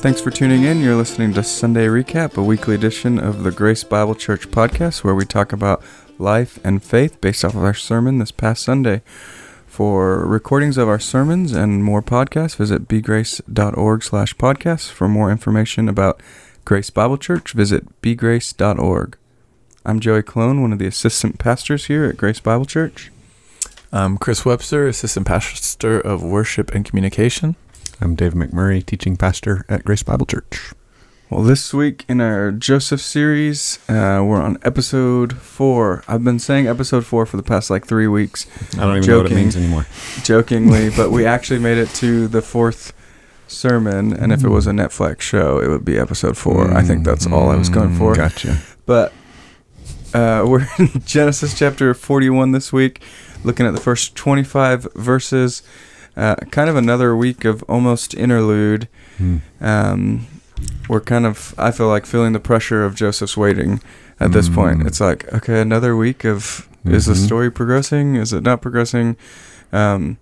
Thanks for tuning in. You're listening to Sunday Recap, a weekly edition of the Grace Bible Church podcast, where we talk about life and faith based off of our sermon this past Sunday. For recordings of our sermons and more podcasts, visit BeGrace.org/podcasts. For more information about Grace Bible Church, visit BeGrace.org. I'm Joey Colon, one of the assistant pastors here at Grace Bible Church. I'm Chris Webster, assistant pastor of worship and communication. I'm Dave McMurray, teaching pastor at Grace Bible Church. Well, this week in our Joseph series, we're on episode 4. I've been saying episode 4 for the past 3 weeks. I don't even know what it means anymore. Jokingly, but we actually made it to the 4th sermon, and if it was a Netflix show, it would be episode 4. I think that's all I was going for. Gotcha. But we're in Genesis chapter 41 this week, looking at the first 25 verses. Kind of another week of almost interlude. We're kind of, I feel like, feeling the pressure of Joseph's waiting at this point. It's like, okay, another week of, is the story progressing? Is it not progressing? So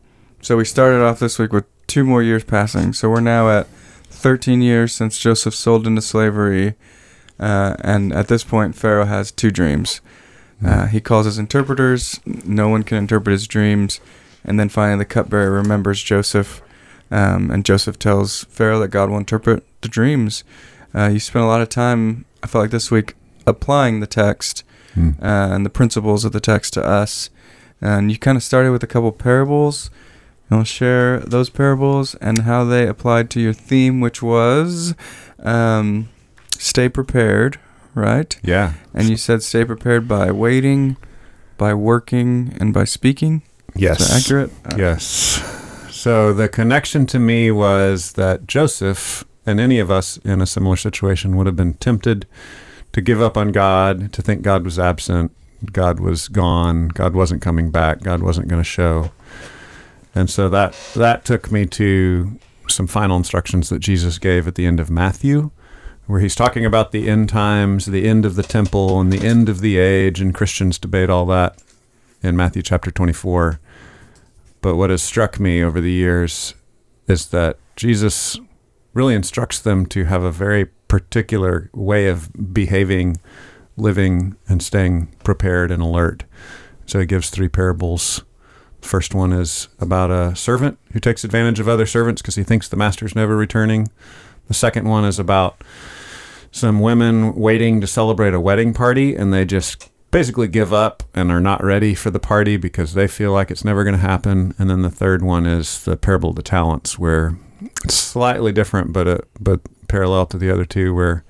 we started off this week with 2 more years passing. So we're now at 13 years since Joseph sold into slavery. And at this point, Pharaoh has 2 dreams. He calls his interpreters. No one can interpret his dreams. And then finally, the cupbearer remembers Joseph, and Joseph tells Pharaoh that God will interpret the dreams. You spent a lot of time, I felt like this week, applying the text and the principles of the text to us. And you kind of started with a couple parables. I'll share those parables and how they applied to your theme, which was stay prepared, right? Yeah. And you said stay prepared by waiting, by working, and by speaking. Yes. Is that accurate? Yes. So the connection to me was that Joseph and any of us in a similar situation would have been tempted to give up on God, to think God was absent, God was gone, God wasn't coming back, God wasn't going to show. And so that took me to some final instructions that Jesus gave at the end of Matthew, where he's talking about the end times, the end of the temple, and the end of the age, and Christians debate all that in Matthew chapter 24. But what has struck me over the years is that Jesus really instructs them to have a very particular way of behaving, living, and staying prepared and alert. So he gives 3 parables. The first one is about a servant who takes advantage of other servants because he thinks the master's never returning. The second one is about some women waiting to celebrate a wedding party, and they just basically give up and are not ready for the party because they feel like it's never going to happen. And then the third one is the parable of the talents, where it's slightly different, but parallel to the other two, where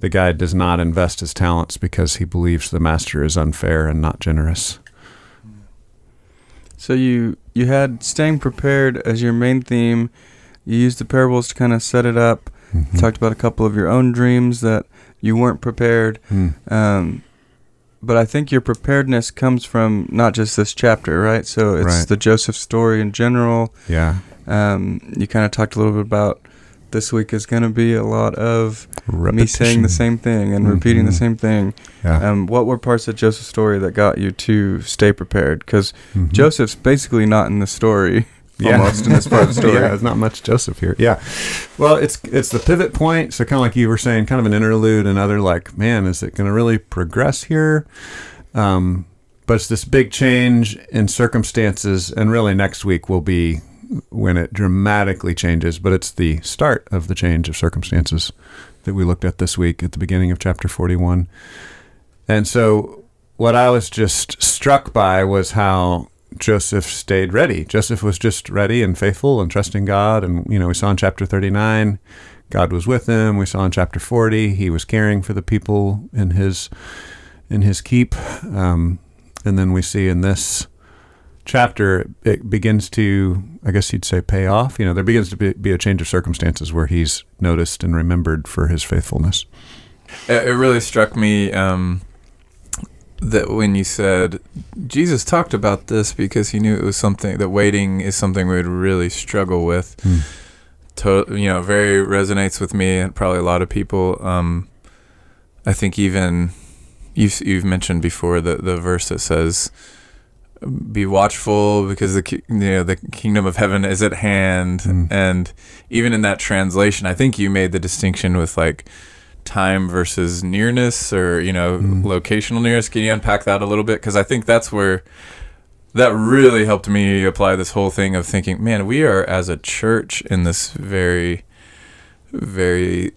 the guy does not invest his talents because he believes the master is unfair and not generous. So you had staying prepared as your main theme. You used the parables to kind of set it up. Mm-hmm. Talked about a couple of your own dreams that you weren't prepared. But I think your preparedness comes from not just this chapter, right? So it's right. The Joseph story in general. Yeah. You kind of talked a little bit about this week is going to be a lot of repetition. Me saying the same thing and repeating the same thing. Yeah. What were parts of Joseph's story that got you to stay prepared? Because Joseph's basically not in the story. Yeah. Almost in this part of the story. Yeah, there's not much Joseph here. Yeah. Well, it's the pivot point. So kind of like you were saying, kind of an interlude, another man, is it going to really progress here? But it's this big change in circumstances, and really next week will be when it dramatically changes. But it's the start of the change of circumstances that we looked at this week at the beginning of chapter 41. And so what I was just struck by was how Joseph stayed ready. Joseph was just ready and faithful and trusting God. And, we saw in chapter 39, God was with him. We saw in chapter 40, he was caring for the people in his keep. And then we see in this chapter, it begins to, I guess you'd say, pay off. There begins to be a change of circumstances where he's noticed and remembered for his faithfulness. It really struck me, that when you said Jesus talked about this because he knew it was something that waiting is something we would really struggle with, very resonates with me and probably a lot of people. I think even you've mentioned before the verse that says be watchful because the kingdom of heaven is at hand. Mm. And even in that translation, I think you made the distinction with like time versus nearness or, locational nearness. Can you unpack that a little bit? Because I think that's where that really helped me apply this whole thing of thinking, man, we are as a church in this very, very,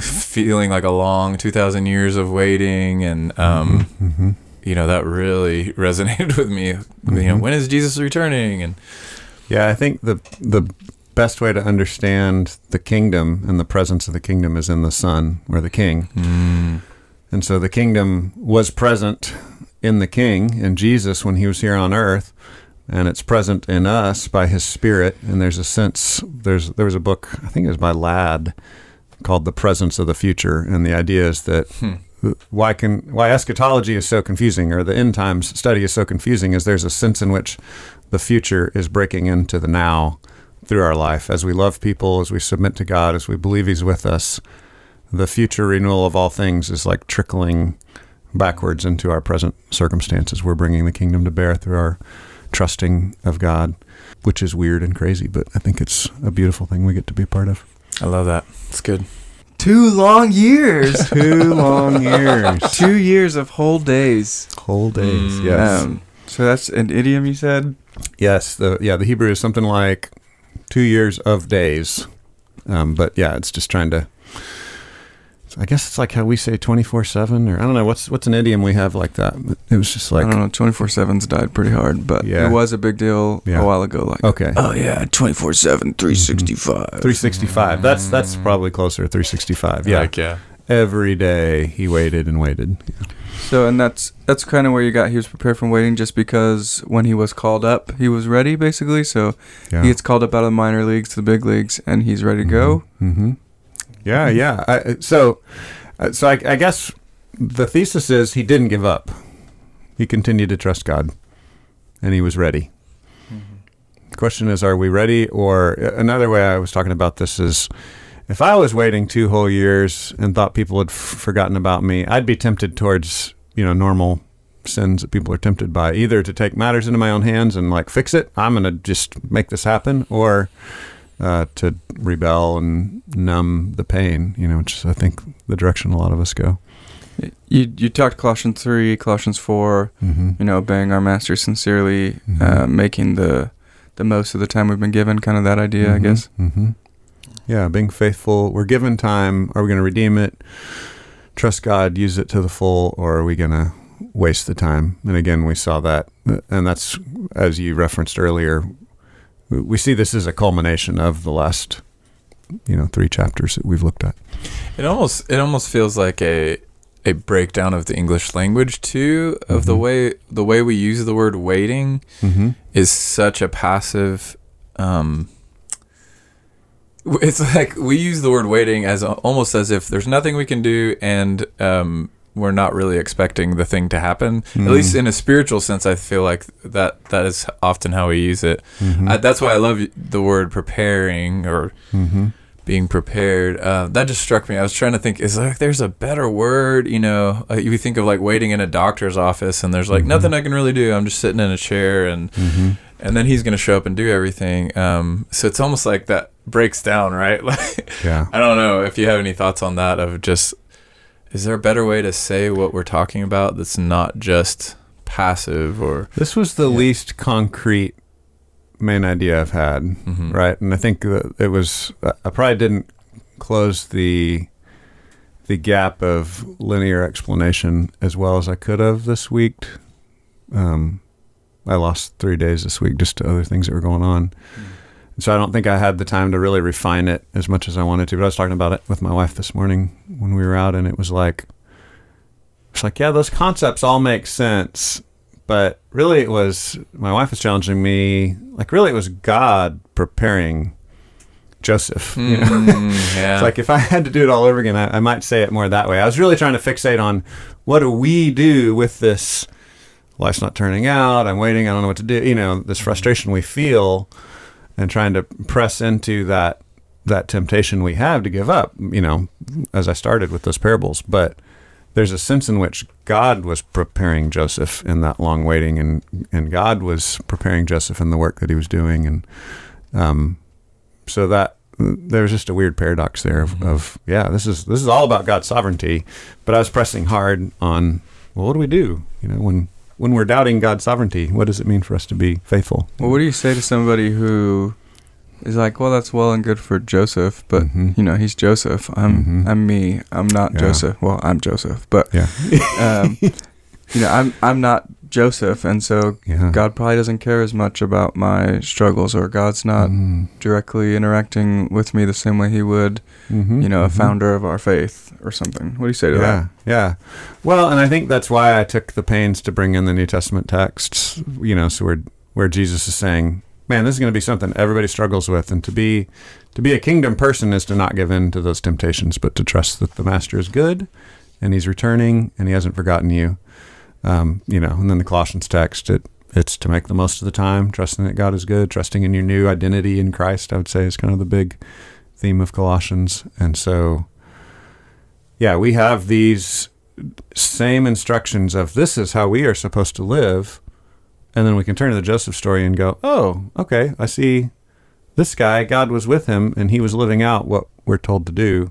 feeling like a long 2,000 years of waiting. And, mm-hmm. That really resonated with me. Mm-hmm. When is Jesus returning? And yeah, I think the best way to understand the kingdom and the presence of the kingdom is in the Son or the King. Mm. And so the kingdom was present in the King and Jesus when he was here on earth, and it's present in us by his Spirit. And there's a sense, there was a book, I think it was by Ladd, called The Presence of the Future. And the idea is that why eschatology is so confusing, or the end times study is so confusing, is there's a sense in which the future is breaking into the now through our life. As we love people, as we submit to God, as we believe he's with us, the future renewal of all things is like trickling backwards into our present circumstances. We're bringing the kingdom to bear through our trusting of God, which is weird and crazy, but I think it's a beautiful thing we get to be a part of. I love that. It's good. 2 long years. 2 long years. 2 years of whole days. Whole days, yes. So that's an idiom, you said? Yes. The Hebrew is something like 2 years of days. But yeah, it's just trying to, I guess it's like how we say 24/7, or I don't know, what's an idiom we have like that? It was just like, I don't know, 24/7's died pretty hard, but yeah. It was a big deal a while ago. Like, okay. Oh yeah, 24/7, 365. Mm-hmm. 365. That's probably closer to 365. Yeah. Like, yeah. Every day he waited and waited. Yeah. So, and that's kind of where you got, he was prepared from waiting, just because when he was called up, he was ready basically. So he gets called up out of the minor leagues to the big leagues, and he's ready to go. Mm-hmm. Yeah, yeah. I guess the thesis is he didn't give up. He continued to trust God, and he was ready. Mm-hmm. The question is, are we ready? Or another way I was talking about this is, if I was waiting 2 whole years and thought people had forgotten about me, I'd be tempted towards, normal sins that people are tempted by, either to take matters into my own hands and like fix it, I'm going to just make this happen, or to rebel and numb the pain, which is, I think, the direction a lot of us go. You talked Colossians 3, Colossians 4, mm-hmm. Obeying our master sincerely, mm-hmm. Making the most of the time we've been given, kind of that idea, mm-hmm. I guess. Mm-hmm. Yeah, being faithful. We're given time. Are we going to redeem it, trust God, use it to the full, or are we going to waste the time? And again, we saw that, and that's, as you referenced earlier, we see this as a culmination of the last, 3 chapters that we've looked at. It almost feels like a breakdown of the English language too, of mm-hmm. the way we use the word waiting mm-hmm. is such a passive. It's like we use the word waiting as almost as if there's nothing we can do, and we're not really expecting the thing to happen. Mm. At least in a spiritual sense, I feel like that is often how we use it. Mm-hmm. That's why I love the word preparing, or mm-hmm. being prepared. That just struck me. I was trying to think, is like there's a better word, you think of like waiting in a doctor's office, and there's like mm-hmm. nothing I can really do. I'm just sitting in a chair, and mm-hmm. and then he's going to show up and do everything. So it's almost like that breaks down, right? Like, yeah. I don't know if you have any thoughts on that, of just, is there a better way to say what we're talking about that's not just passive? Or this was the least concrete main idea I've had, mm-hmm. right? And I think that it was, I probably didn't close the gap of linear explanation as well as I could have this week. I lost 3 days this week just to other things that were going on. Mm-hmm. So I don't think I had the time to really refine it as much as I wanted to. But I was talking about it with my wife this morning when we were out, and it was like, yeah, those concepts all make sense. But really it was, my wife was challenging me, like really it was God preparing Joseph. Yeah. It's like if I had to do it all over again, I might say it more that way. I was really trying to fixate on, what do we do with this? Life's not turning out. I'm waiting. I don't know what to do. This frustration we feel, and trying to press into that temptation we have to give up, as I started with those parables. But there's a sense in which God was preparing Joseph in that long waiting, and God was preparing Joseph in the work that he was doing. And so that there's just a weird paradox there of yeah, this is all about God's sovereignty. But I was pressing hard on, well, what do we do? You know, when we're doubting God's sovereignty, what does it mean for us to be faithful? Well, what do you say to somebody who is like, well, that's well and good for Joseph, but you know, he's Joseph. I'm me. I'm not Joseph. Well, I'm Joseph, but you know, I'm not Joseph, and so God probably doesn't care as much about my struggles, or God's not directly interacting with me the same way he would, you know, a founder of our faith or something. What do you say to that? Yeah. Well, and I think that's why I took the pains to bring in the New Testament texts, you know, so where Jesus is saying, man, this is going to be something everybody struggles with, and to be a kingdom person is to not give in to those temptations, but to trust that the master is good and he's returning and he hasn't forgotten you. You know, and then the Colossians text, it's to make the most of the time, trusting that God is good, trusting in your new identity in Christ, I would say, is kind of the big theme of Colossians. And so, yeah, we have these same instructions of this is how we are supposed to live. And then we can turn to the Joseph story and go, oh, okay, I see this guy, God was with him and he was living out what we're told to do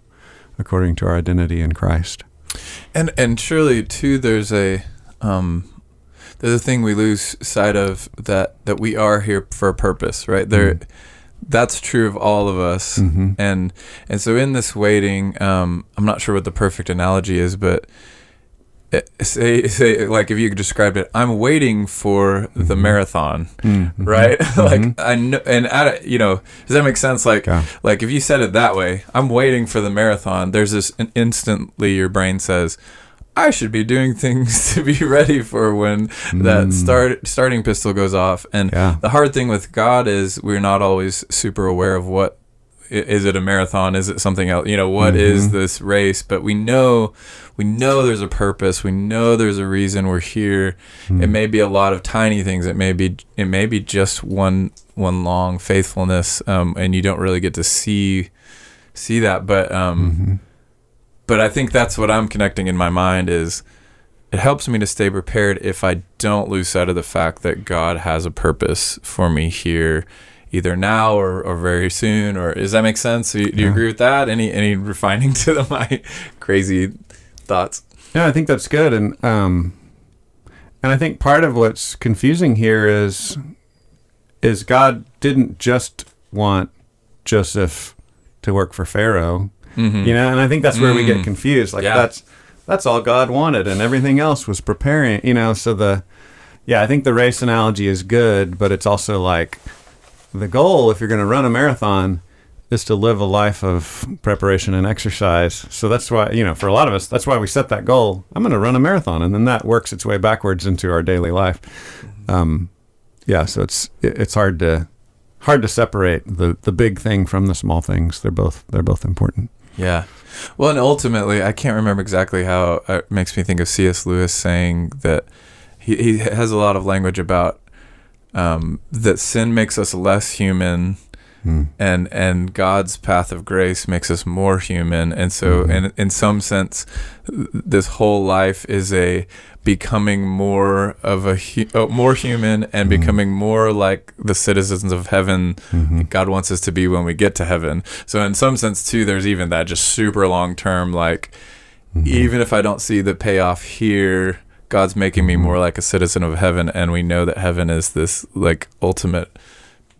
according to our identity in Christ. And surely too, there's a thing we lose sight of, that we are here for a purpose, right? There, that's true of all of us, and so in this waiting, I'm not sure what the perfect analogy is, but say like if you could describe it, I'm waiting for the marathon, right? Like I know, and I, you know, does that make sense? Like, like if you said it that way, I'm waiting for the marathon. There's this instantly your brain says, I should be doing things to be ready for when that starting pistol goes off. And the hard thing with God is we're not always super aware of what is it a marathon? Is it something else? You know, what is this race? But we know there's a purpose. We know there's a reason we're here. It may be a lot of tiny things. It may be just one long faithfulness. And you don't really get to see that, but, but I think that's what I'm connecting in my mind is it helps me to stay prepared if I don't lose sight of the fact that God has a purpose for me here, either now or very soon. Or does that make sense? Do you agree with that? Any refining to my crazy thoughts? Yeah, I think that's good. And I think part of what's confusing here is God didn't just want Joseph to work for Pharaoh. You know, and I think that's where we get confused. Like that's all God wanted, and everything else was preparing. You know, so I think the race analogy is good, but it's also like the goal, if you're going to run a marathon, is to live a life of preparation and exercise. So that's why, you know, for a lot of us, that's why we set that goal. I'm going to run a marathon, and then that works its way backwards into our daily life. So it's hard to separate the big thing from the small things. They're both important. Yeah. Well, and ultimately, I can't remember exactly how it makes me think of C.S. Lewis saying that he has a lot of language about that sin makes us less human and God's path of grace makes us more human. And so in some sense, this whole life is a becoming more of more human and becoming more like the citizens of heaven God wants us to be when we get to heaven. So in some sense too, there's even that just super long term, like even if I don't see the payoff here, God's making me more like a citizen of heaven, and we know that heaven is this like ultimate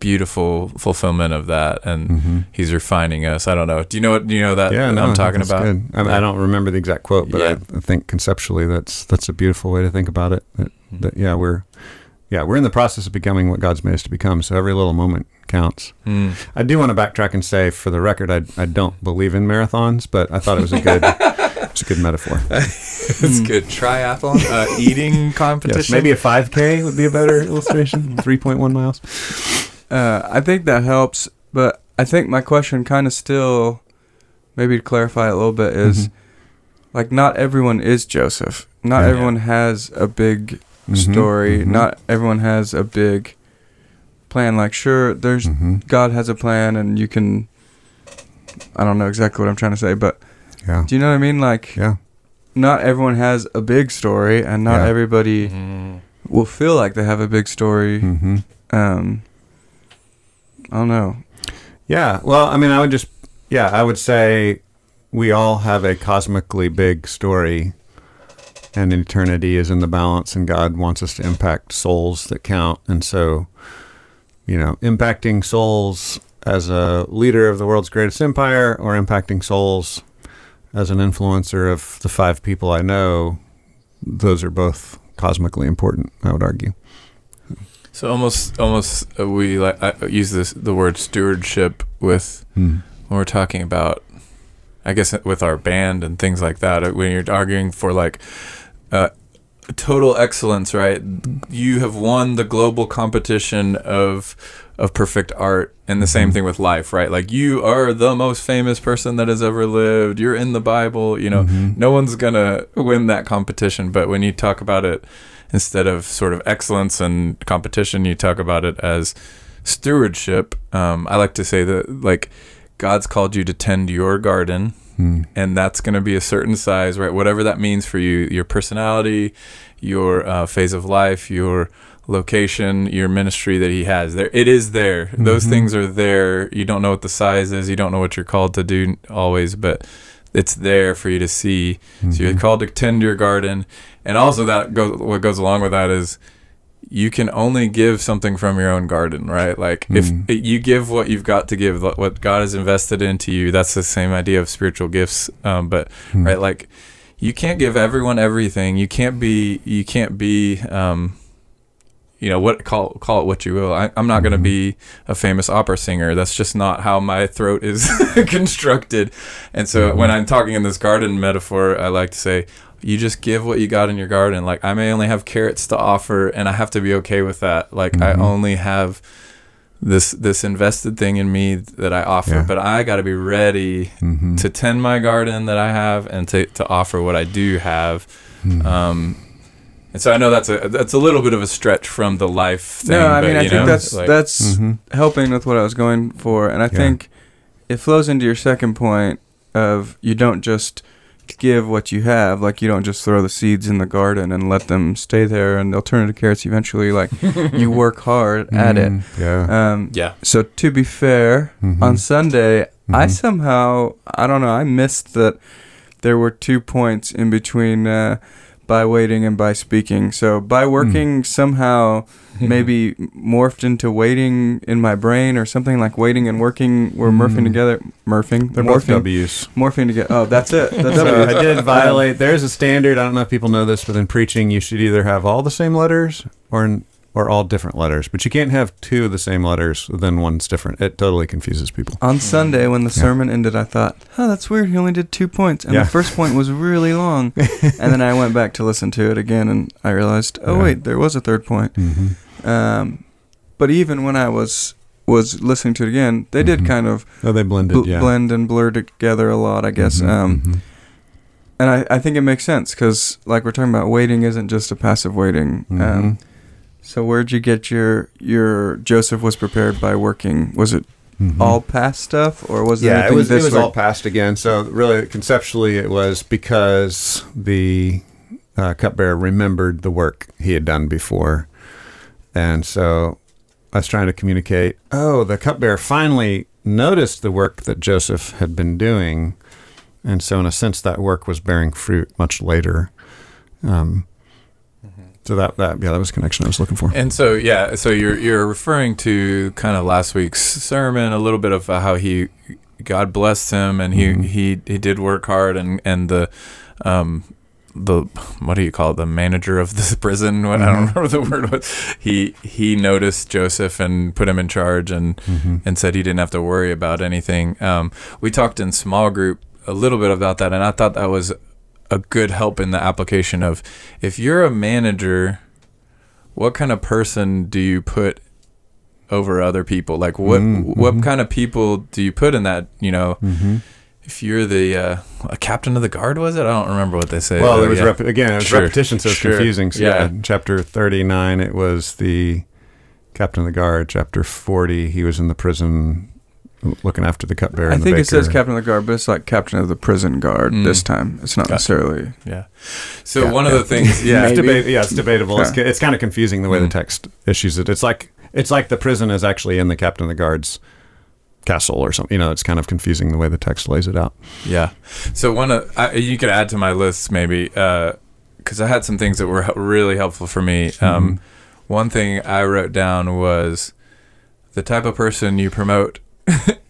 beautiful fulfillment of that, and he's refining us. I don't know. Do you know that I'm talking about? Good. I don't remember the exact quote, but I think conceptually that's a beautiful way to think about it. We're in the process of becoming what God's made us to become, so every little moment counts. I do want to backtrack and say, for the record, I don't believe in marathons, but I thought it was a good it's a good metaphor. It's good. Triathlon, eating competition. Yes, maybe a 5K would be a better illustration. 3.1 miles. I think that helps, but I think my question kind of still, maybe to clarify it a little bit, is like not everyone is Joseph. Not everyone has a big story. Not everyone has a big plan. Like sure, there's God has a plan, and you can. I don't know exactly what I'm trying to say, but do you know what I mean? Like not everyone has a big story, and not everybody will feel like they have a big story. Mm-hmm. I don't know. Yeah. Well, I mean, I would say we all have a cosmically big story, and eternity is in the balance, and God wants us to impact souls that count. And so, you know, impacting souls as a leader of the world's greatest empire, or impacting souls as an influencer of the five people I know, those are both cosmically important, I would argue. So almost, we like I use the word stewardship with when we're talking about, I guess, with our band and things like that. When you're arguing for like total excellence, right? You have won the global competition of perfect art, and the same thing with life, right? Like you are the most famous person that has ever lived. You're in the Bible. You know, no one's gonna win that competition. But when you talk about it, instead of sort of excellence and competition, you talk about it as stewardship. I like to say that, like, God's called you to tend your garden, and that's going to be a certain size, right? Whatever that means for you, your personality, your phase of life, your location, your ministry that he has there. It is there. Those things are there. You don't know what the size is. You don't know what you're called to do always, but it's there for you to see. So you're called to tend your garden. And also that what goes along with that is you can only give something from your own garden, right? Like if you give what you've got to give, what God has invested into you, that's the same idea of spiritual gifts. Right, like you can't give everyone everything. You can't be, you know, what call it what you will. I'm not going to be a famous opera singer. That's just not how my throat is constructed. And so when I'm talking in this garden metaphor, I like to say, you just give what you got in your garden. Like, I may only have carrots to offer, and I have to be okay with that. Like I only have this invested thing in me that I offer, but I got to be ready to tend my garden that I have and to offer what I do have. And so I know that's a little bit of a stretch from the life thing. No, I mean, I think that's helping with what I was going for. And I think it flows into your second point of you don't just give what you have. Like, you don't just throw the seeds in the garden and let them stay there and they'll turn into carrots eventually. Like, you work hard at it. Yeah. So to be fair, on Sunday, I somehow, I don't know, I missed that there were 2 points in between by waiting and by speaking. So by working somehow maybe morphed into waiting in my brain, or something like waiting and working were morphing together. Morphing. They're both W's. Morphing together. Oh, that's it. That's so I did violate. There's a standard. I don't know if people know this, but in preaching, you should either have all the same letters or all different letters. But you can't have two of the same letters, then one's different. It totally confuses people. On Sunday, when the sermon ended, I thought, oh, that's weird. He only did 2 points. And the first point was really long. And then I went back to listen to it again, and I realized, wait, there was a third point. But even when I was listening to it again, they did kind of they blended, blend and blur together a lot, I guess. And I think it makes sense, because like we're talking about, waiting isn't just a passive waiting. So where'd you get your Joseph was prepared by working? Was it all past stuff, or was it anything this way? It was all past again. So really, conceptually, it was because the cupbearer remembered the work he had done before. And so I was trying to communicate, the cupbearer finally noticed the work that Joseph had been doing. And so in a sense, that work was bearing fruit much later. So that was the connection I was looking for. And so so you're referring to kind of last week's sermon, a little bit of how God blessed him, and he did work hard, and the what do you call it, the manager of the prison? I don't remember the word was. He noticed Joseph and put him in charge, and and said he didn't have to worry about anything. We talked in small group a little bit about that, and I thought that was a good help in the application of, if you're a manager, what kind of person do you put over other people? Like what kind of people do you put in that, you know, if you're the captain of the guard, was it? I don't remember what they say. Well, there was repetition, so it's confusing. So chapter 39, it was the captain of the guard. Chapter 40, he was in the prison looking after the cupbearer. I think it says captain of the guard, but it's like captain of the prison guard this time. It's not necessarily. Yeah. So one of the things, it's debatable. Yeah. It's kind of confusing the way the text issues it. It's like the prison is actually in the captain of the guard's castle or something. You know, it's kind of confusing the way the text lays it out. Yeah. So you could add to my list maybe, because I had some things that were really helpful for me. One thing I wrote down was the type of person you promote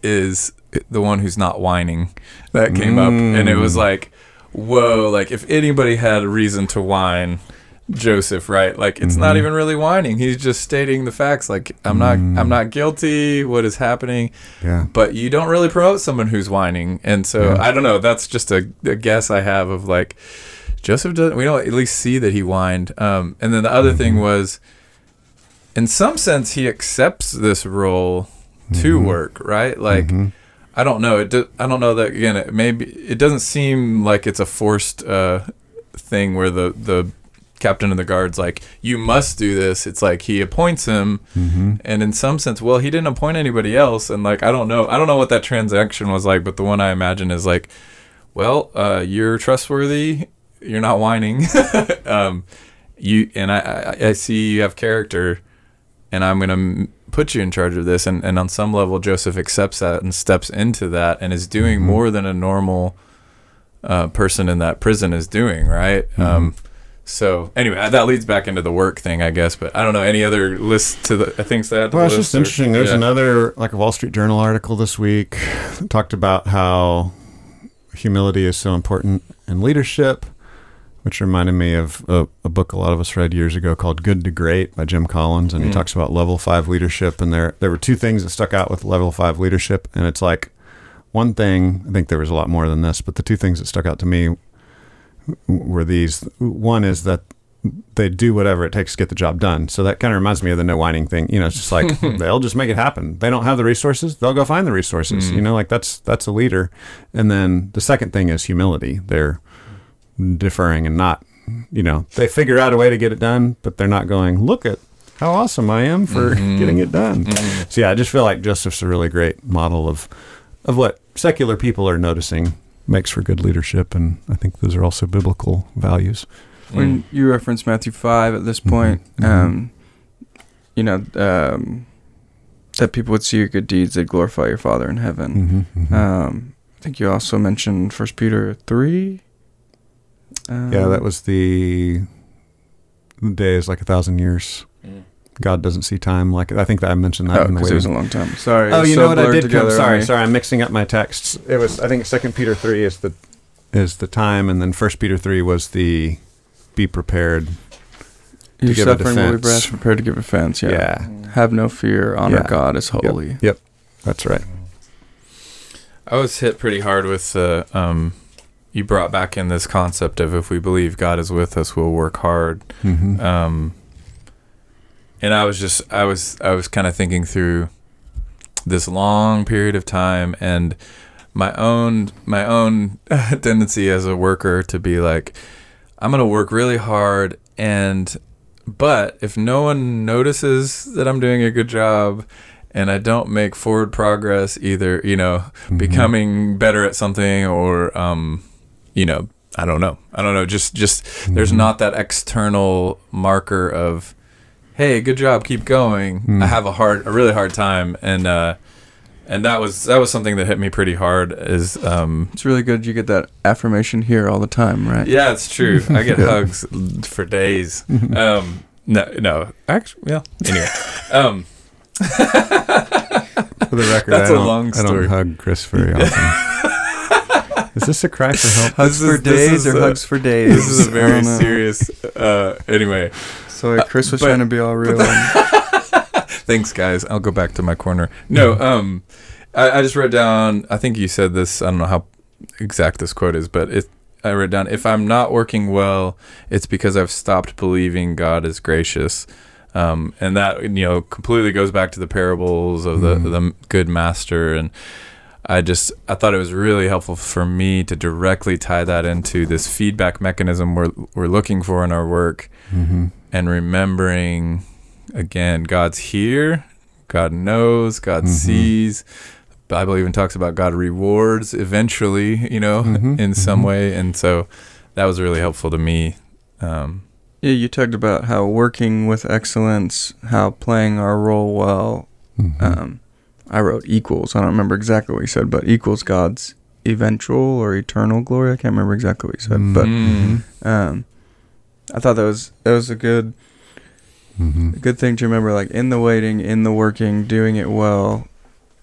is the one who's not whining. That came up, and it was like, whoa, like if anybody had a reason to whine, Joseph, right? Like it's not even really whining. He's just stating the facts. Like I'm not guilty. What is happening? Yeah. But you don't really promote someone who's whining. And so I don't know. That's just a guess I have of like Joseph doesn't. We don't at least see that he whined. And then the other thing was, in some sense, he accepts this role to work, right? Like I don't know. I don't know that again. It doesn't seem like it's a forced thing where the captain of the guard's like, you must do this. It's like he appoints him, and in some sense, well, he didn't appoint anybody else, and like I don't know what that transaction was like, but the one I imagine is like, well, you're trustworthy, you're not whining, you and I see you have character, and I'm gonna put you in charge of this, and on some level, Joseph accepts that and steps into that, and is doing more than a normal person in that prison is doing, right? So anyway, that leads back into the work thing, I guess. But I don't know any other list to the things that. Well, it's just interesting. There's another like a Wall Street Journal article this week that talked about how humility is so important in leadership, which reminded me of a book a lot of us read years ago called Good to Great by Jim Collins, and he talks about level 5 leadership. And there were two things that stuck out with level 5 leadership, and it's like one thing. I think there was a lot more than this, but the two things that stuck out to me were these. One is that they do whatever it takes to get the job done. So that kind of reminds me of the no whining thing. You know, it's just like they'll just make it happen. They don't have the resources, they'll go find the resources. You know, like that's a leader. And then the second thing is humility. They're deferring and not, you know, they figure out a way to get it done, but they're not going, look at how awesome I am for getting it done. So yeah, I just feel like Joseph's a really great model of what secular people are noticing makes for good leadership, and I think those are also biblical values. When you reference Matthew 5 at this point, you know, that people would see your good deeds, they glorify your Father in heaven. I think you also mentioned First Peter 3. Yeah, that was the day is like 1,000 years. God doesn't see time like it. I think that I mentioned that in the way. Oh, it was a long time. Sorry. Oh, you know what I did? Sorry. I'm mixing up my texts. It was, I think, 2 Peter 3 is the time, and then 1 Peter 3 was the be prepared. You're suffering will be breath, prepared to give offense. Yeah. Have no fear. Honor God as holy. Yep. That's right. I was hit pretty hard with the. You brought back in this concept of if we believe God is with us, we'll work hard. And I was kind of thinking through this long period of time and my own tendency as a worker to be like, I'm going to work really hard, but if no one notices that I'm doing a good job and I don't make forward progress, either, you know, becoming better at something or, you know, I don't know. Just there's not that external marker of, hey, good job, keep going. I have a really hard time, and that was something that hit me pretty hard. Is it's really good you get that affirmation here all the time, right? Yeah, it's true. I get hugs for days. No, actually, yeah. Anyway, for the record, that's a long story. I don't hug Chris very often. Is this a cry for help? Hugs for days. This is a very serious. Anyway. So Chris was trying to be all real. Thanks, guys. I'll go back to my corner. No, I just wrote down, I think you said this, I don't know how exact this quote is, but I wrote down, if I'm not working well, it's because I've stopped believing God is gracious. And that, you know, completely goes back to the parables of the good master. And I thought it was really helpful for me to directly tie that into this feedback mechanism we're looking for in our work. And remembering, again, God's here, God knows, God sees, Bible even talks about God rewards eventually, you know, in some way. And so that was really helpful to me. Yeah, you talked about how working with excellence, how playing our role well. I wrote equals. I don't remember exactly what you said, but equals God's eventual or eternal glory. I can't remember exactly what you said, but I thought that was a good good thing to remember. Like in the waiting, in the working, doing it well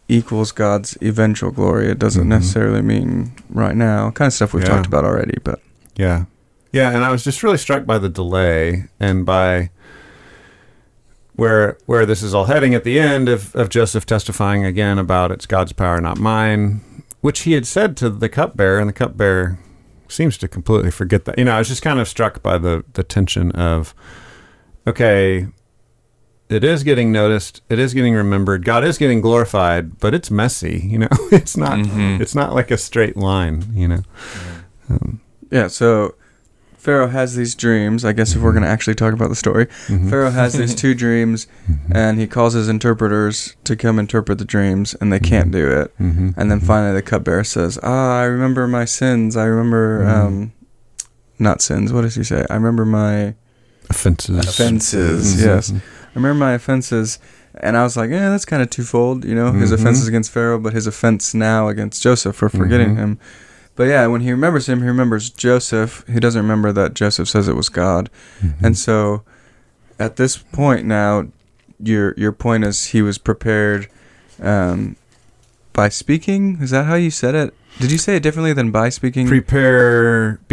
equals God's eventual glory. It doesn't necessarily mean right now. Kind of stuff we've talked about already, but yeah. And I was just really struck by the delay and by where this is all heading at the end of Joseph testifying again about it's God's power, not mine, which he had said to the cupbearer, and the cupbearer seems to completely forget that. You know, I was just kind of struck by the tension of, okay, it is getting noticed, it is getting remembered, God is getting glorified, but it's messy, you know. It's not like a straight line, you know. So Pharaoh has these dreams, I guess, if we're going to actually talk about the story. Pharaoh has these two dreams, and he calls his interpreters to come interpret the dreams, and they can't do it. And then finally the cupbearer says, I remember my sins. I remember, not sins, what does he say? I remember my... Offenses, yes. I remember my offenses, and I was like, that's kind of twofold, you know, his offenses against Pharaoh, but his offense now against Joseph for forgetting him. But yeah, when he remembers him, he remembers Joseph. He doesn't remember that Joseph says it was God. And so at this point now, your point is he was prepared by speaking? Is that how you said it? Did you say it differently than by speaking? Be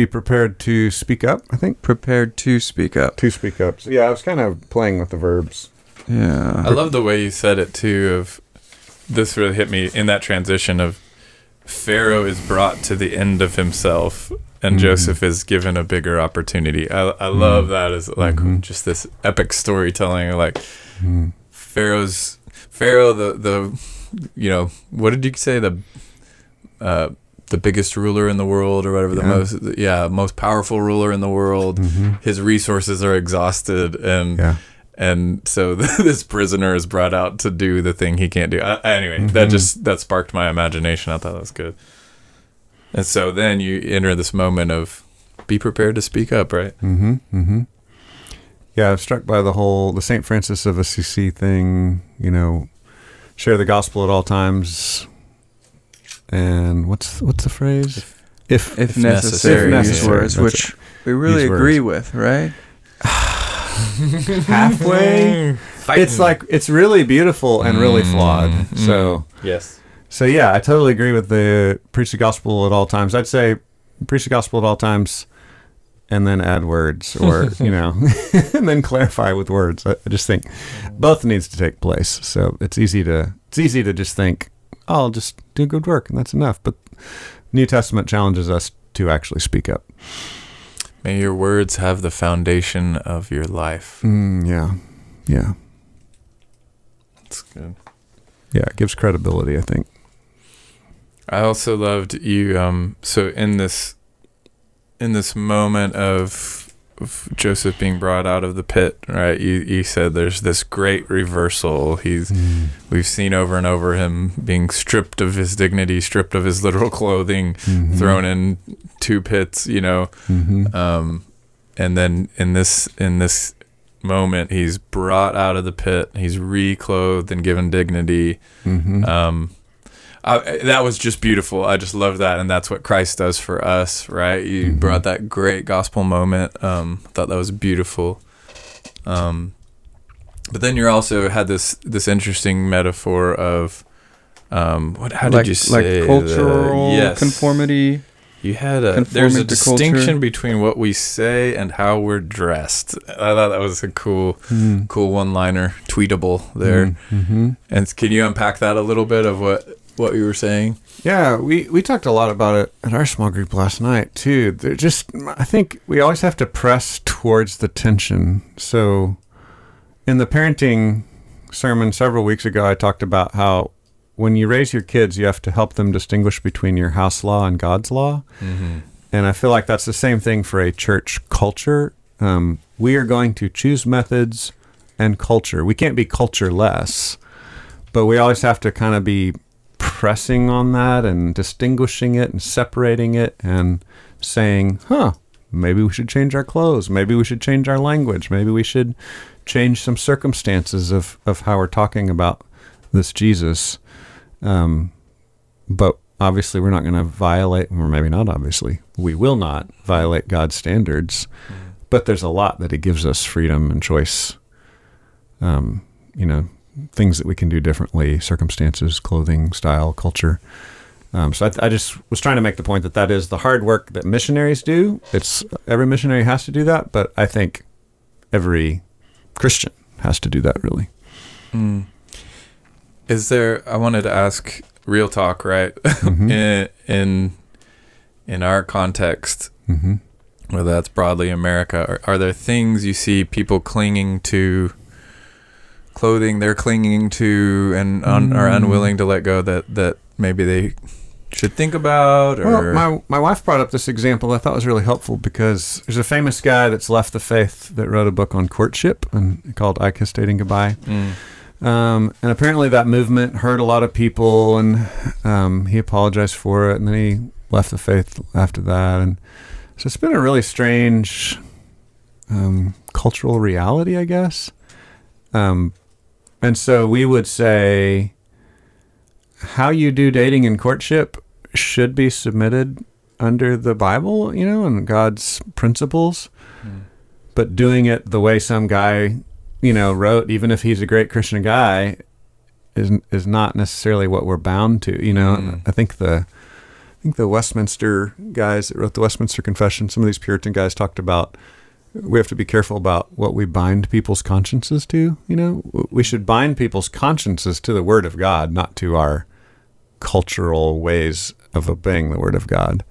prepared to speak up, I think. Prepared to speak up. To speak up. So yeah, I was kind of playing with the verbs. Yeah. I love the way you said it, too, of this really hit me in that transition of Pharaoh is brought to the end of himself, and Joseph is given a bigger opportunity. I love that as like just this epic storytelling, like Pharaoh, the you know, what did you say, the biggest ruler in the world or whatever, the most powerful ruler in the world. His resources are exhausted, and so this prisoner is brought out to do the thing he can't do. Anyway, that sparked my imagination. I thought that was good. And so then you enter this moment of be prepared to speak up, right? Yeah, I was struck by the St. Francis of Assisi thing, you know, share the gospel at all times. And what's the phrase? If necessary. If necessary. Which we really agree with, right? Halfway fighting. It's like it's really beautiful and really flawed. So yeah, I totally agree with the preach the gospel at all times. I'd say preach the gospel at all times and then add words, or you know, and then clarify with words. I just think both needs to take place. So it's easy to just think, I'll just do good work and that's enough, but New Testament challenges us to actually speak up. May your words have the foundation of your life. Yeah. That's good. Yeah, it gives credibility, I think. I also loved you. So in this moment of Joseph being brought out of the pit, right? You said there's this great reversal. We've seen over and over him being stripped of his dignity, stripped of his literal clothing, thrown in two pits, you know. And then in this moment, he's brought out of the pit. He's reclothed and given dignity. That was just beautiful. I just love that, and that's what Christ does for us, right? You brought that great gospel moment. I thought that was beautiful. But then you also had this interesting metaphor of did you say cultural conformity? You had there's a distinction between what we say and how we're dressed. I thought that was a cool one-liner, tweetable there. And can you unpack that a little bit of what you were saying? Yeah, we talked a lot about it in our small group last night too. I think we always have to press towards the tension. So in the parenting sermon several weeks ago, I talked about how when you raise your kids, you have to help them distinguish between your house law and God's law. And I feel like that's the same thing for a church culture. We are going to choose methods and culture. We can't be cultureless, but we always have to kind of be pressing on that and distinguishing it and separating it and saying, maybe we should change our clothes. Maybe we should change our language. Maybe we should change some circumstances of how we're talking about this Jesus. But obviously we're not going to violate, or maybe not obviously, we will not violate God's standards. But there's a lot that he gives us freedom and choice, things that we can do differently, circumstances, clothing, style, culture. So I just was trying to make the point that is the hard work that missionaries do. It's every missionary has to do that, but I think every Christian has to do that, really. Mm. I wanted to ask, real talk, right? Mm-hmm. in our context, mm-hmm. whether that's broadly America, are there things you see people clinging to, clothing they're clinging to and are unwilling to let go that maybe they should think about? Or my wife brought up this example I thought was really helpful, because there's a famous guy that's left the faith that wrote a book on courtship and called I Kissed Dating Goodbye. And apparently that movement hurt a lot of people, and he apologized for it, and then he left the faith after that. And so it's been a really strange cultural reality, I guess. And so we would say how you do dating and courtship should be submitted under the Bible, and God's principles. Mm. But doing it the way some guy, wrote, even if he's a great Christian guy, is not necessarily what we're bound to. I think the Westminster guys that wrote the Westminster Confession, some of these Puritan guys talked about, we have to be careful about what we bind people's consciences to. We should bind people's consciences to the Word of God, not to our cultural ways of obeying the Word of God.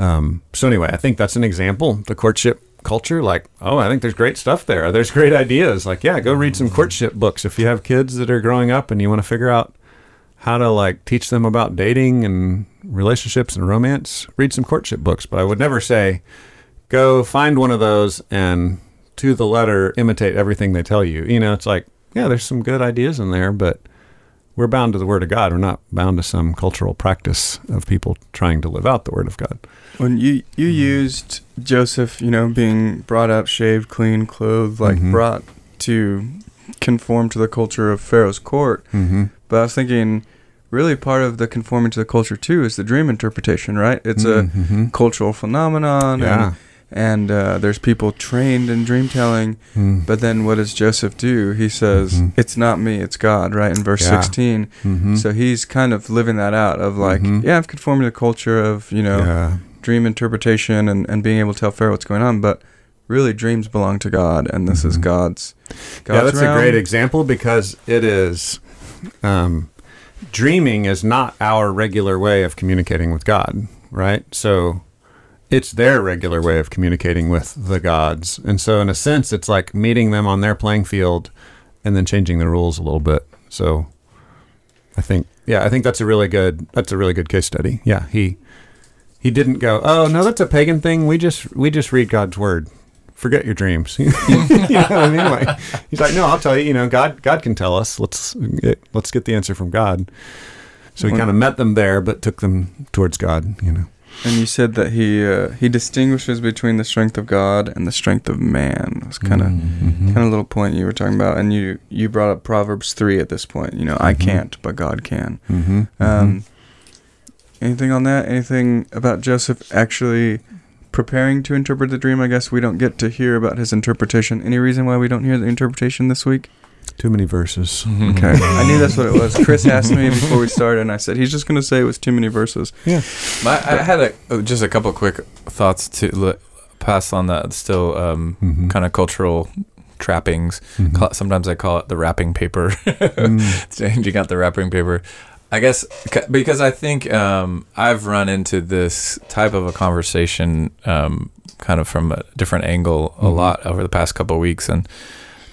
Mm. So anyway, I think that's an example. The courtship culture, I think there's great stuff there. There's great ideas. Go read some courtship books. If you have kids that are growing up and you want to figure out how to teach them about dating and relationships and romance, read some courtship books. But I would never say, go find one of those and to the letter imitate everything they tell you. There's some good ideas in there, but we're bound to the Word of God. We're not bound to some cultural practice of people trying to live out the Word of God. When you used Joseph, being brought up, shaved, clean, clothed, brought to conform to the culture of Pharaoh's court. Mm-hmm. But I was thinking, really part of the conforming to the culture too is the dream interpretation, right? It's a cultural phenomenon. Yeah. And there's people trained in dream telling, but then what does Joseph do? He says, it's not me, it's God, right? In verse 16. Mm-hmm. So he's kind of living that out of I've conformed to the culture of, dream interpretation and being able to tell Pharaoh what's going on, but really dreams belong to God, and this is God's that's realm. A great example, because it is, dreaming is not our regular way of communicating with God, right? So it's their regular way of communicating with the gods. And so in a sense, it's like meeting them on their playing field and then changing the rules a little bit. So I think that's a really good case study. Yeah. He didn't go, oh no, that's a pagan thing. We just read God's word. Forget your dreams. He's like, no, I'll tell you, God can tell us. Let's get the answer from God. So he kind of met them there, but took them towards God, And you said that he distinguishes between the strength of God and the strength of man. That's kind of a little point you were talking about, and you brought up Proverbs 3 at this point. I can't, but God can. Mm-hmm. Anything on that? Anything about Joseph actually preparing to interpret the dream? I guess we don't get to hear about his interpretation. Any reason why we don't hear the interpretation this week? Too many verses. Okay. I knew that's what it was. Chris asked me before we started, and I said, he's just going to say it was too many verses. Yeah. I had just a couple quick thoughts to pass on that still kind of cultural trappings. Mm-hmm. Sometimes I call it the wrapping paper, changing out the wrapping paper. I guess because I think I've run into this type of a conversation kind of from a different angle a lot over the past couple of weeks. And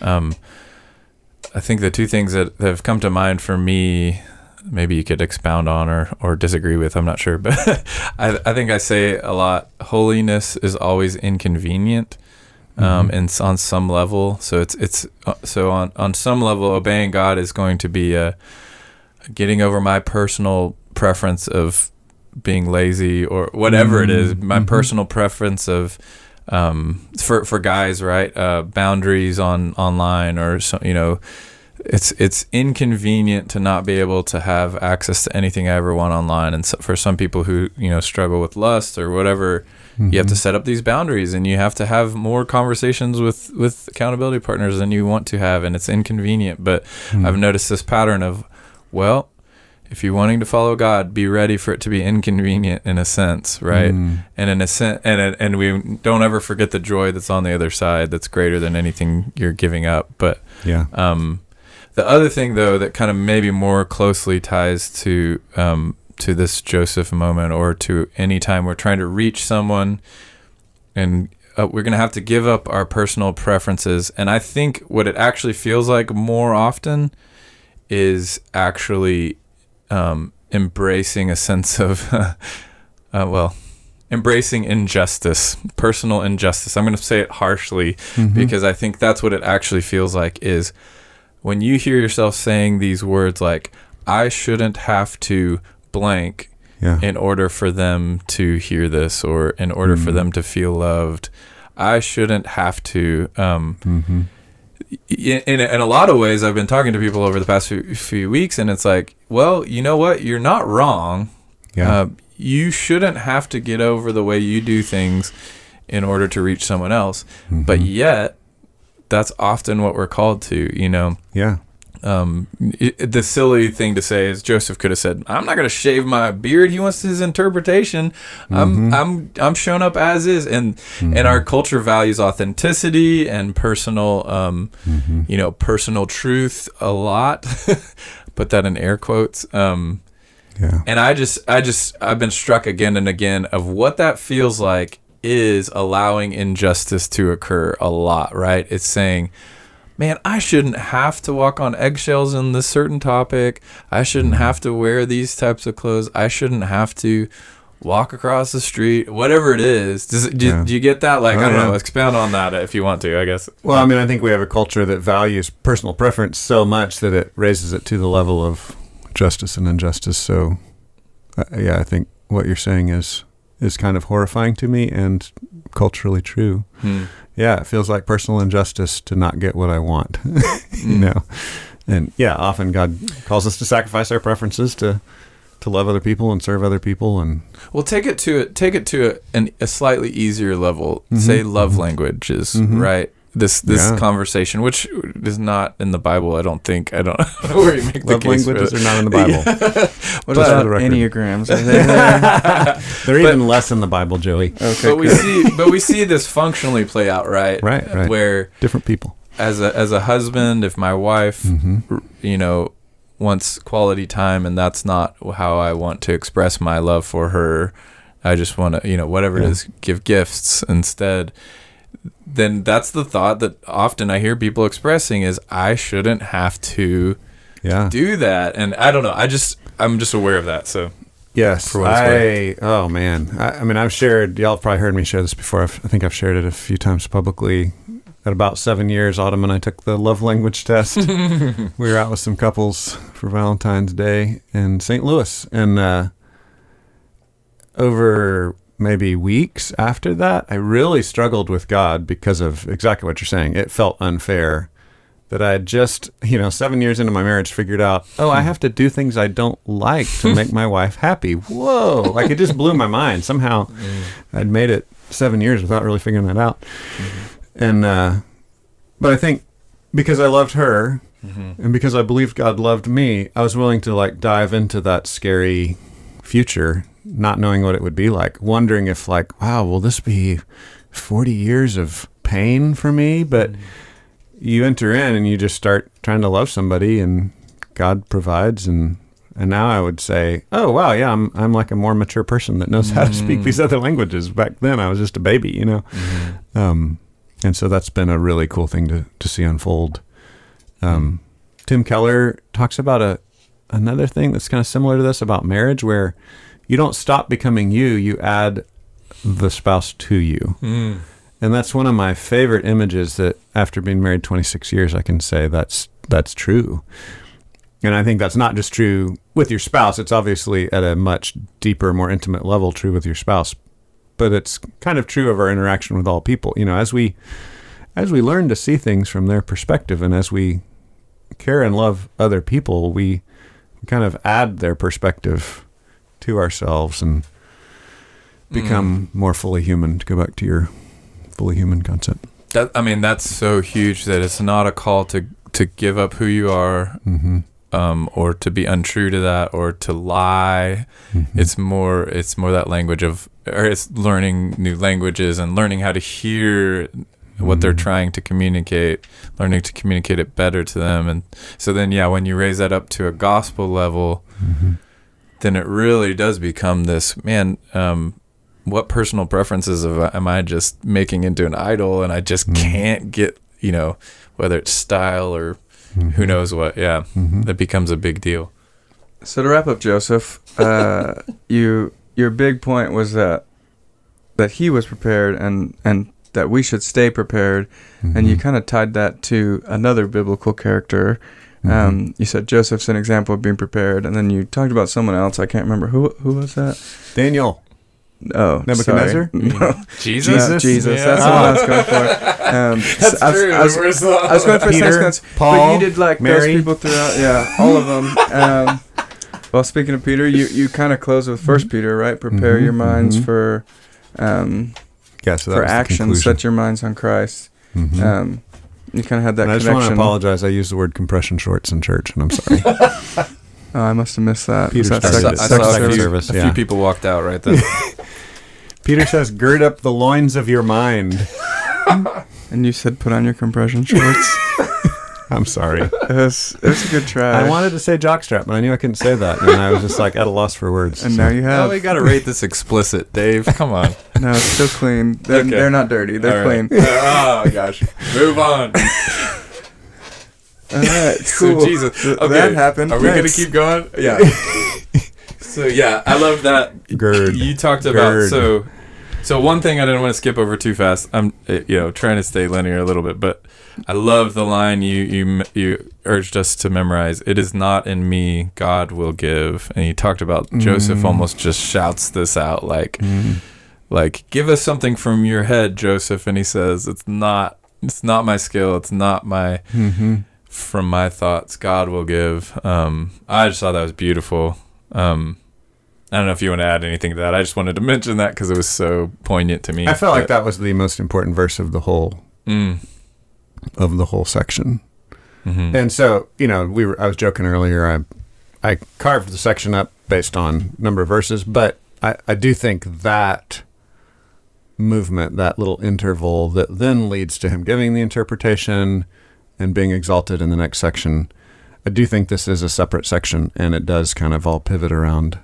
I think the two things that have come to mind for me, maybe you could expound on or disagree with, I'm not sure, but I think I say a lot, holiness is always inconvenient and on some level. So on some level, obeying God is going to be a getting over my personal preference of being lazy or whatever it is, my personal preference of for guys, right? Boundaries on online or so, you know, it's inconvenient to not be able to have access to anything I ever want online. And so, for some people who, you know, struggle with lust or whatever, you have to set up these boundaries and you have to have more conversations with accountability partners than you want to have. And it's inconvenient, but I've noticed this pattern of, well, if you're wanting to follow God, be ready for it to be inconvenient in a sense, right? And in a sense, and we don't ever forget the joy that's on the other side that's greater than anything you're giving up. But the other thing, though, that kind of maybe more closely ties to this Joseph moment, or to any time we're trying to reach someone, and we're going to have to give up our personal preferences. And I think what it actually feels like more often is actually embracing a sense of, embracing injustice, personal injustice. I'm going to say it harshly because I think that's what it actually feels like, is when you hear yourself saying these words like, I shouldn't have to blank in order for them to hear this, or in order for them to feel loved. I shouldn't have to, In a lot of ways, I've been talking to people over the past few weeks, and it's like, well, you know what? You're not wrong. You shouldn't have to get over the way you do things in order to reach someone else. But yet, that's often what we're called to, you know? The silly thing to say is, Joseph could have said, I'm not going to shave my beard. He wants his interpretation. I'm shown up as is. And, and our culture values authenticity and personal, you know, personal truth a lot, put that in air quotes. And I've been struck again and again of what that feels like, is allowing injustice to occur a lot, right? It's saying, man, I shouldn't have to walk on eggshells in this certain topic. I shouldn't have to wear these types of clothes. I shouldn't have to walk across the street, whatever it is. Do you get that? Like, I don't know, expound on that if you want to, I guess. Well, I mean, I think we have a culture that values personal preference so much that it raises it to the level of justice and injustice. So, I think what you're saying is kind of horrifying to me and culturally true. Yeah, it feels like personal injustice to not get what I want, you know. And often God calls us to sacrifice our preferences to love other people and serve other people. And well, take it to a slightly easier level. Say love languages, right? This conversation, which is not in the Bible, I don't think. I don't know where you make the case. Love languages are not in the Bible. What about Enneagrams? Are they there? They're even less in the Bible, Joey. Okay, but we see this functionally play out, right? Right. Where different people, as a husband, if my wife, you know, wants quality time, and that's not how I want to express my love for her, I just want to, you know, whatever it is, give gifts instead. Then that's the thought that often I hear people expressing, is I shouldn't have to do that. And I don't know. I'm just aware of that. So yes, I've shared, y'all have probably heard me share this before. I think I've shared it a few times publicly. At about 7 years, Autumn and I took the love language test. We were out with some couples for Valentine's Day in St. Louis. And, over maybe weeks after that, I really struggled with God because of exactly what you're saying. It felt unfair that I had just, 7 years into my marriage, figured out, I have to do things I don't like to make my wife happy. Whoa. Like, it just blew my mind. Somehow I'd made it 7 years without really figuring that out. And, but I think because I loved her and because I believed God loved me, I was willing to like dive into that scary future, not knowing what it would be like, wondering if like, wow, will this be 40 years of pain for me? But you enter in and you just start trying to love somebody, and God provides. And now I would say, oh, wow, yeah, I'm like a more mature person that knows how to speak these other languages. Back then I was just a baby, you know? And so that's been a really cool thing to see unfold. Tim Keller talks about another thing that's kind of similar to this about marriage, where you don't stop becoming you, you add the spouse to you. And that's one of my favorite images that after being married 26 years, I can say that's true. And I think that's not just true with your spouse. It's obviously at a much deeper, more intimate level true with your spouse. But it's kind of true of our interaction with all people. You know, as we learn to see things from their perspective and as we care and love other people, we kind of add their perspective to ourselves and become more fully human, to go back to your fully human concept. That, I mean, that's so huge that it's not a call to give up who you are, or to be untrue to that, or to lie. Mm-hmm. It's more that language of, or it's learning new languages and learning how to hear what they're trying to communicate, learning to communicate it better to them. And so then, yeah, when you raise that up to a gospel level, then it really does become this, man, what personal preferences am I just making into an idol? And I just can't get, you know, whether it's style or who knows what. Yeah, that becomes a big deal. So to wrap up, Joseph, your big point was that he was prepared and that we should stay prepared. And you kind of tied that to another biblical character. You said Joseph's an example of being prepared, and then you talked about someone else. I can't remember. Who was that? Daniel. Oh, Nebuchadnezzar? No. Jesus. Yeah. That's the one I was going for. That's true. I was going for Peter, Paul, but you did like Mary. Those people throughout. Yeah, all of them. Well, speaking of Peter, you kind of close with First Peter, right? Prepare your minds for for action. Set your minds on Christ. You kind of had that connection. I just want to apologize. I used the word compression shorts in church, and I'm sorry. Oh, I must have missed that. I saw a few people walked out right then. Peter says, "Gird up the loins of your mind." And you said, "Put on your compression shorts." I'm sorry. It was a good try. I wanted to say jockstrap, but I knew I couldn't say that, and I was just like at a loss for words. And so. Now you have. Oh, we gotta rate this explicit, Dave. Come on. No, it's still clean. They're not dirty. They're all clean. Right. Oh gosh. Move on. All right, cool. So Jesus, okay. That happened. Are we going to keep going? Yeah. So yeah, I love that. Gird. You talked about so one thing I didn't want to skip over too fast. I'm trying to stay linear a little bit, but I love the line you urged us to memorize. It is not in me, God will give. And you talked about Joseph almost just shouts this out like give us something from your head, Joseph, and he says it's not my skill, it's not my from my thoughts, God will give. I just thought that was beautiful. I don't know if you want to add anything to that. I just wanted to mention that because it was so poignant to me. I felt like that was the most important verse of the whole section. And so, you know, I was joking earlier. I carved the section up based on number of verses, but I do think that movement, that little interval that then leads to him giving the interpretation and being exalted in the next section. I do think this is a separate section, and it does kind of all pivot around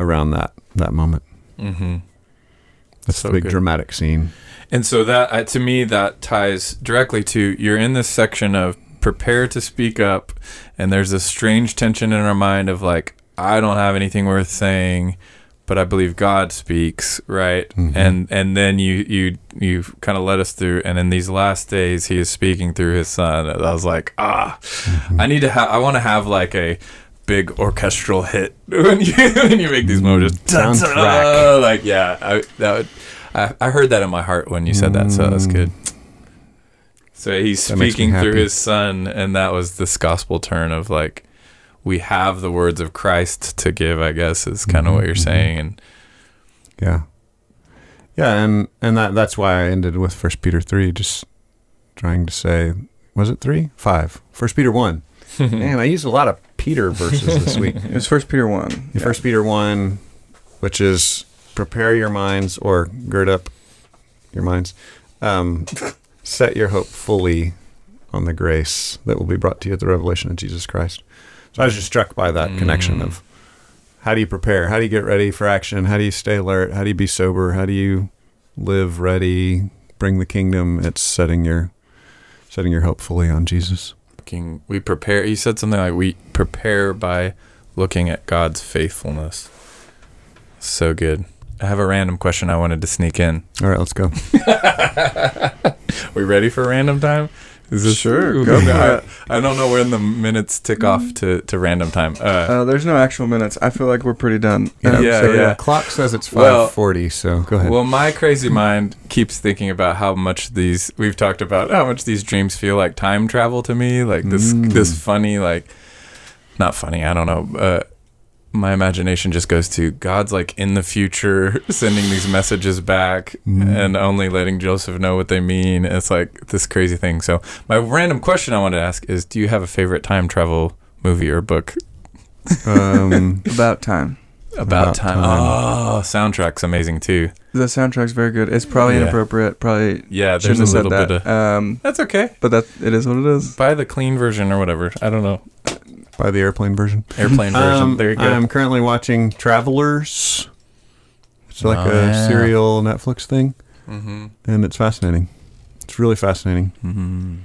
that moment. That's so the big dramatic scene. And so that, to me, that ties directly to, you're in this section of prepare to speak up, and there's this strange tension in our mind of like, I don't have anything worth saying, but I believe God speaks, right? And then you kind of led us through, and in these last days, he is speaking through his son. And I was like, I want to have like a big orchestral hit when you make these moments. Soundtrack. Like, yeah, I heard that in my heart when you said that, so that's good. So he's speaking through his son, and that was this gospel turn of like, we have the words of Christ to give, I guess, is kind of what you're saying. And yeah. And that's why I ended with 1 Peter 3, just trying to say, was it 3? 5. 1 Peter 1. Man, I used a lot of Peter verses this week. It was 1 Peter 1. Yeah. 1 Peter 1, which is prepare your minds or gird up your minds. Set your hope fully on the grace that will be brought to you at the revelation of Jesus Christ. So I was just struck by that connection of how do you prepare? How do you get ready for action? How do you stay alert? How do you be sober? How do you live ready? Bring the kingdom. It's setting your hope fully on Jesus. We prepare. You said something like we prepare by looking at God's faithfulness. So good. I have a random question I wanted to sneak in. All right, let's go. We ready for random time? Is this sure. Go I don't know when the minutes tick off to random time. There's no actual minutes. I feel like we're pretty done. Yeah. Clock says it's 5:40, so go ahead. Well, my crazy mind keeps thinking about how much these we've talked about how much these dreams feel like time travel to me, like this funny, like not funny, I don't know. My imagination just goes to God's like in the future sending these messages back and only letting Joseph know what they mean. It's like this crazy thing. So my random question I wanted to ask is, do you have a favorite time travel movie or book? About Time. About time. Oh, soundtrack's amazing too. The soundtrack's very good. It's probably inappropriate. Probably there's a little bit of that's okay. But it is what it is. Buy the clean version or whatever. I don't know. By the airplane version. There you go. I'm currently watching Travelers. It's like a serial Netflix thing. Mm-hmm. And it's fascinating. It's really fascinating. Mm-hmm.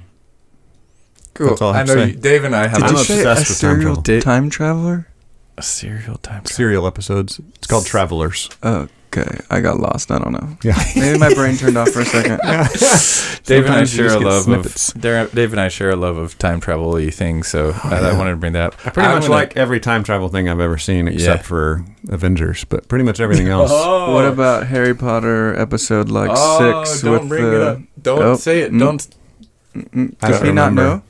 Cool. That's all I know. Dave and I have obsessed with time travel. Time traveler? A serial time traveler. Serial episodes. It's called Travelers. Oh, okay, I got lost. I don't know. Yeah, maybe my brain turned off for a second. Dave and I share a love of time travel-y things, so I wanted to bring that up. I pretty much like every time travel thing I've ever seen, except for Avengers, but pretty much everything else. Oh. What about Harry Potter episode 6? Don't bring it up. Don't say it. Don't. Does he not know?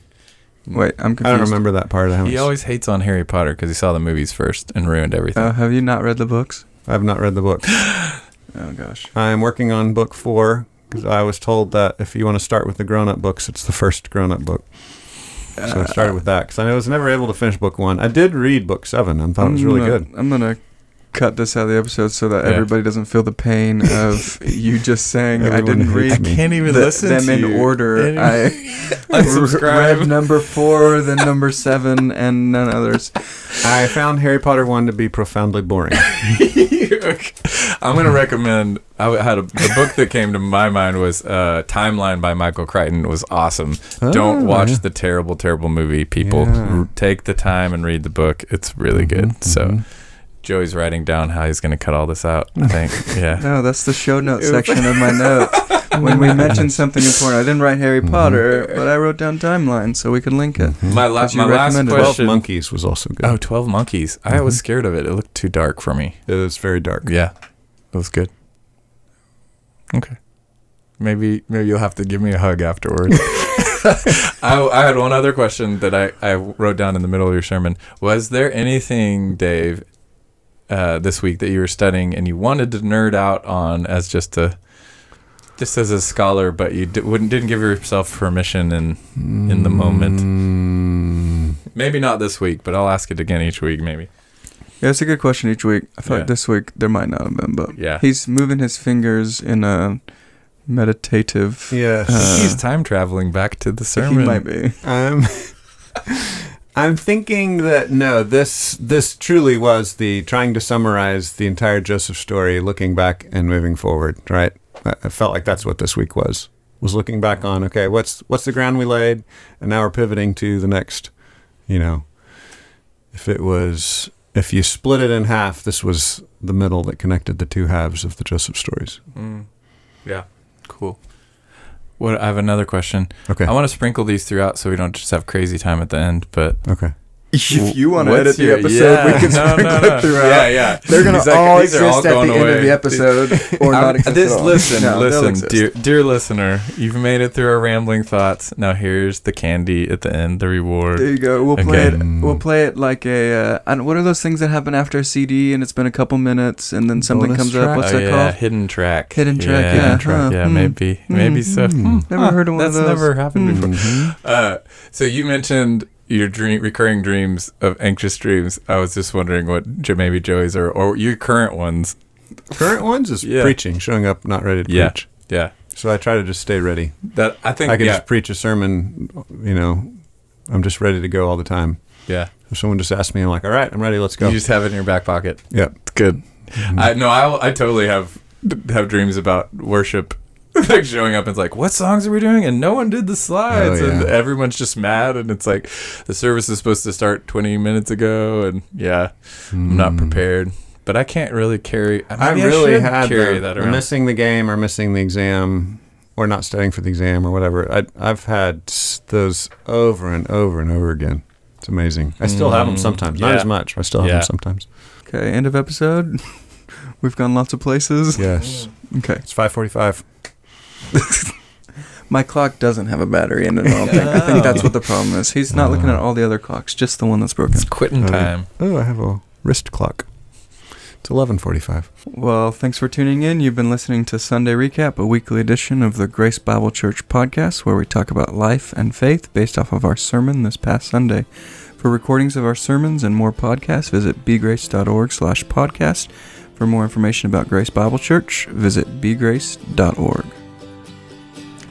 Wait, I'm confused. I don't remember that part. He always hates on Harry Potter because he saw the movies first and ruined everything. Have you not read the books? I've not read the book. Oh, gosh. I'm working on book 4 because I was told that if you want to start with the grown-up books, it's the first grown-up book. So I started with that because I was never able to finish book 1. I did read book 7 and thought it was really good. I'm going to cut this out of the episode so that everybody doesn't feel the pain of you just saying I didn't read. I can't even listen to them in order. I read number 4, then number 7, and none others. I found Harry Potter 1 to be profoundly boring. I'm going to recommend. The book that came to my mind was Timeline by Michael Crichton. It was awesome. Don't watch the terrible, terrible movie, people. Yeah. Take the time and read the book. It's really good. So Joey's writing down how he's going to cut all this out, I think. Yeah. No, that's the show notes section of my notes. When we mentioned something important, I didn't write Harry Potter, but I wrote down Timeline so we can link it. My last question. 12 Monkeys was also good. Oh, 12 Monkeys. I was scared of it. It looked too dark for me. It was very dark. Yeah. It was good. Okay. Maybe you'll have to give me a hug afterwards. I had one other question that I wrote down in the middle of your sermon. Was there anything, Dave, this week that you were studying and you wanted to nerd out on as just as a scholar, but you didn't give yourself permission in the moment? Maybe not this week, but I'll ask it again each week, maybe. Yeah, it's a good question each week. I feel like this week there might not have been, but he's moving his fingers in a meditative... Yes. He's time traveling back to the sermon. He might be. I'm thinking that, this truly was the trying to summarize the entire Joseph story, looking back and moving forward, right? I felt like that's what this week was looking back on, okay, what's the ground we laid? And now we're pivoting to the next, if you split it in half, this was the middle that connected the two halves of the Joseph stories. Mm. Yeah. Cool. I have another question. Okay. I want to sprinkle these throughout so we don't just have crazy time at the end, but... Okay. If you want to edit the episode, we can sprinkle it throughout. Yeah, yeah. They're going to all exist at the end of the episode or not exist at all. Listen, dear listener, you've made it through our rambling thoughts. Now here's the candy at the end, the reward. There you go. We'll play it like a... what are those things that happen after a CD and it's been a couple minutes and then something comes up? What's that called? Hidden track. Hidden track. Yeah, maybe. Maybe so. Never heard of one of those. That's never happened before. So you mentioned... your recurring dreams of anxious dreams. I was just wondering what maybe Joey's are, or your current ones. Current ones is preaching, showing up not ready to preach. Yeah. So I try to just stay ready. That I think I can just preach a sermon. I'm just ready to go all the time. Yeah. If someone just asks me, I'm like, all right, I'm ready. Let's go. You just have it in your back pocket. Yeah, it's good. Mm-hmm. I totally have dreams about worship. Like showing up and it's like, what songs are we doing? And no one did the slides and everyone's just mad and it's like the service is supposed to start 20 minutes ago and I'm not prepared. But I can't really carry that around. Missing the game or missing the exam or not studying for the exam or whatever. I've had those over and over and over again. It's amazing. I still have them sometimes. Not as much. I still have them sometimes. Okay, end of episode. We've gone lots of places. Yes. Okay. It's 5:45. My clock doesn't have a battery in it, I don't think. I think that's what the problem is. He's not looking at all the other clocks, just the one that's broken. It's quitting time. Oh, I have a wrist clock. It's 11:45. Well, thanks for tuning in. You've been listening to Sunday Recap, a weekly edition of the Grace Bible Church podcast, where we talk about life and faith based off of our sermon this past Sunday. For recordings of our sermons and more podcasts, visit BeGrace.org/podcast. For more information about Grace Bible Church, visit BeGrace.org.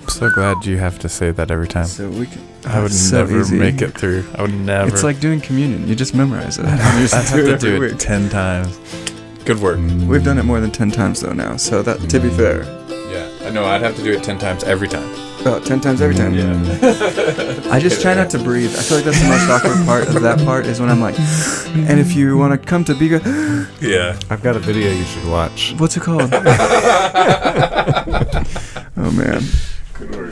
I'm so glad you have to say that every time. So we can, I would never make it through. I would never. It's like doing communion. You just memorize it. I have to do it 10 times. Good work. We've done it more than 10 times, though, now. So that, to be fair. Yeah. I know. I'd have to do it 10 times every time. Oh, 10 times every time. Yeah. I just try not to breathe. I feel like that's the most awkward part of that part is when I'm like, and if you want to come to Biga. Yeah. I've got a video you should watch. What's it called? Oh, man. Good word.